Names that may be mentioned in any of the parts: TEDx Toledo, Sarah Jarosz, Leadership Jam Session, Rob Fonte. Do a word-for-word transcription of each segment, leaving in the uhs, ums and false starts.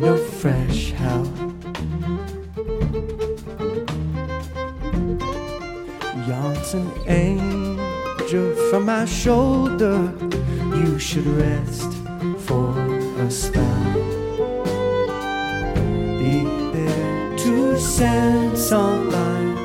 No fresh hell. Yawns an angel from my shoulder. You should rest for a spell. Leave their two cents on mine.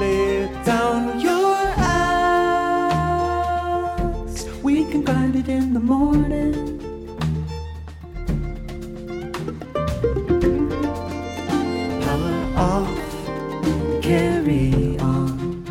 Lay down your axe. We can grind it in the morning. Carry on.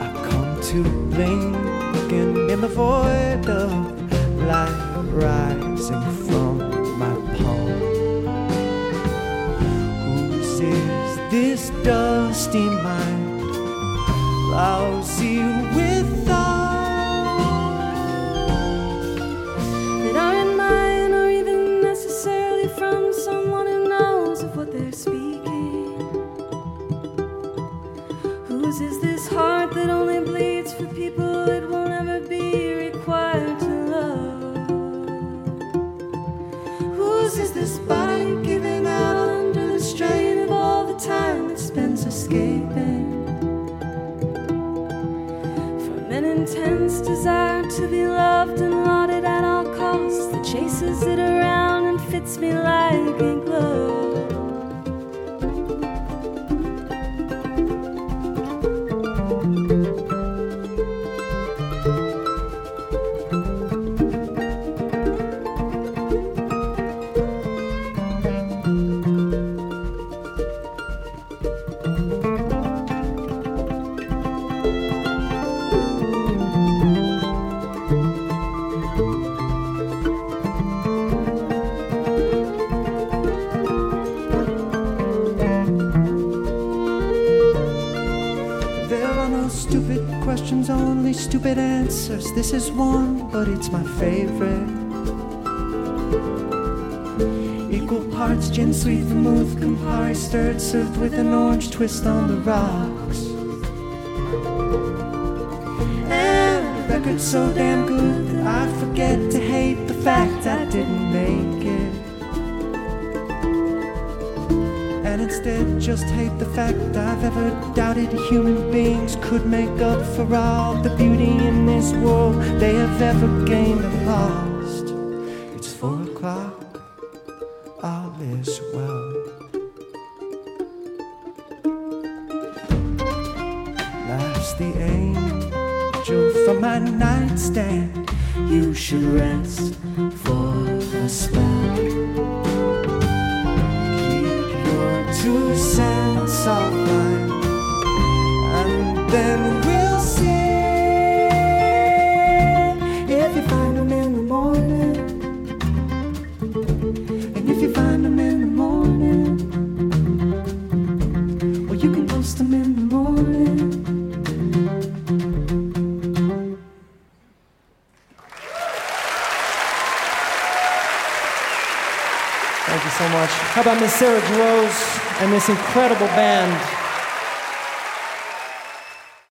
I come to blinking in the void of light rising from my palm. Whose is this dusty mind, lousy with thought? Is this heart that only bleeds for people it won't ever be required to love? Whose is this body giving out under the strain of all the time it spends escaping from an intense desire to be loved and lauded at all costs, that chases it around and fits me like a glove? Stupid questions, only stupid answers. This is one, but it's my favorite. Equal parts gin, sweet vermouth, Campari stirred, served with an orange twist on the rocks. And the record's so damn good that I forget to hate the fact I didn't make it. And instead just hate the fact I've ever doubted human beings could make up for all the beauty in this world they have ever gained and lost. It's four o'clock, all is well. Life's the angel from my nightstand. You should rest for a spell. Two cents of mine, and then we'll see. If you find them in the morning, and if you find them in the morning, well, you can post them in the morning. Thank you so much. How about Miss Sarah Jarosz and this incredible band?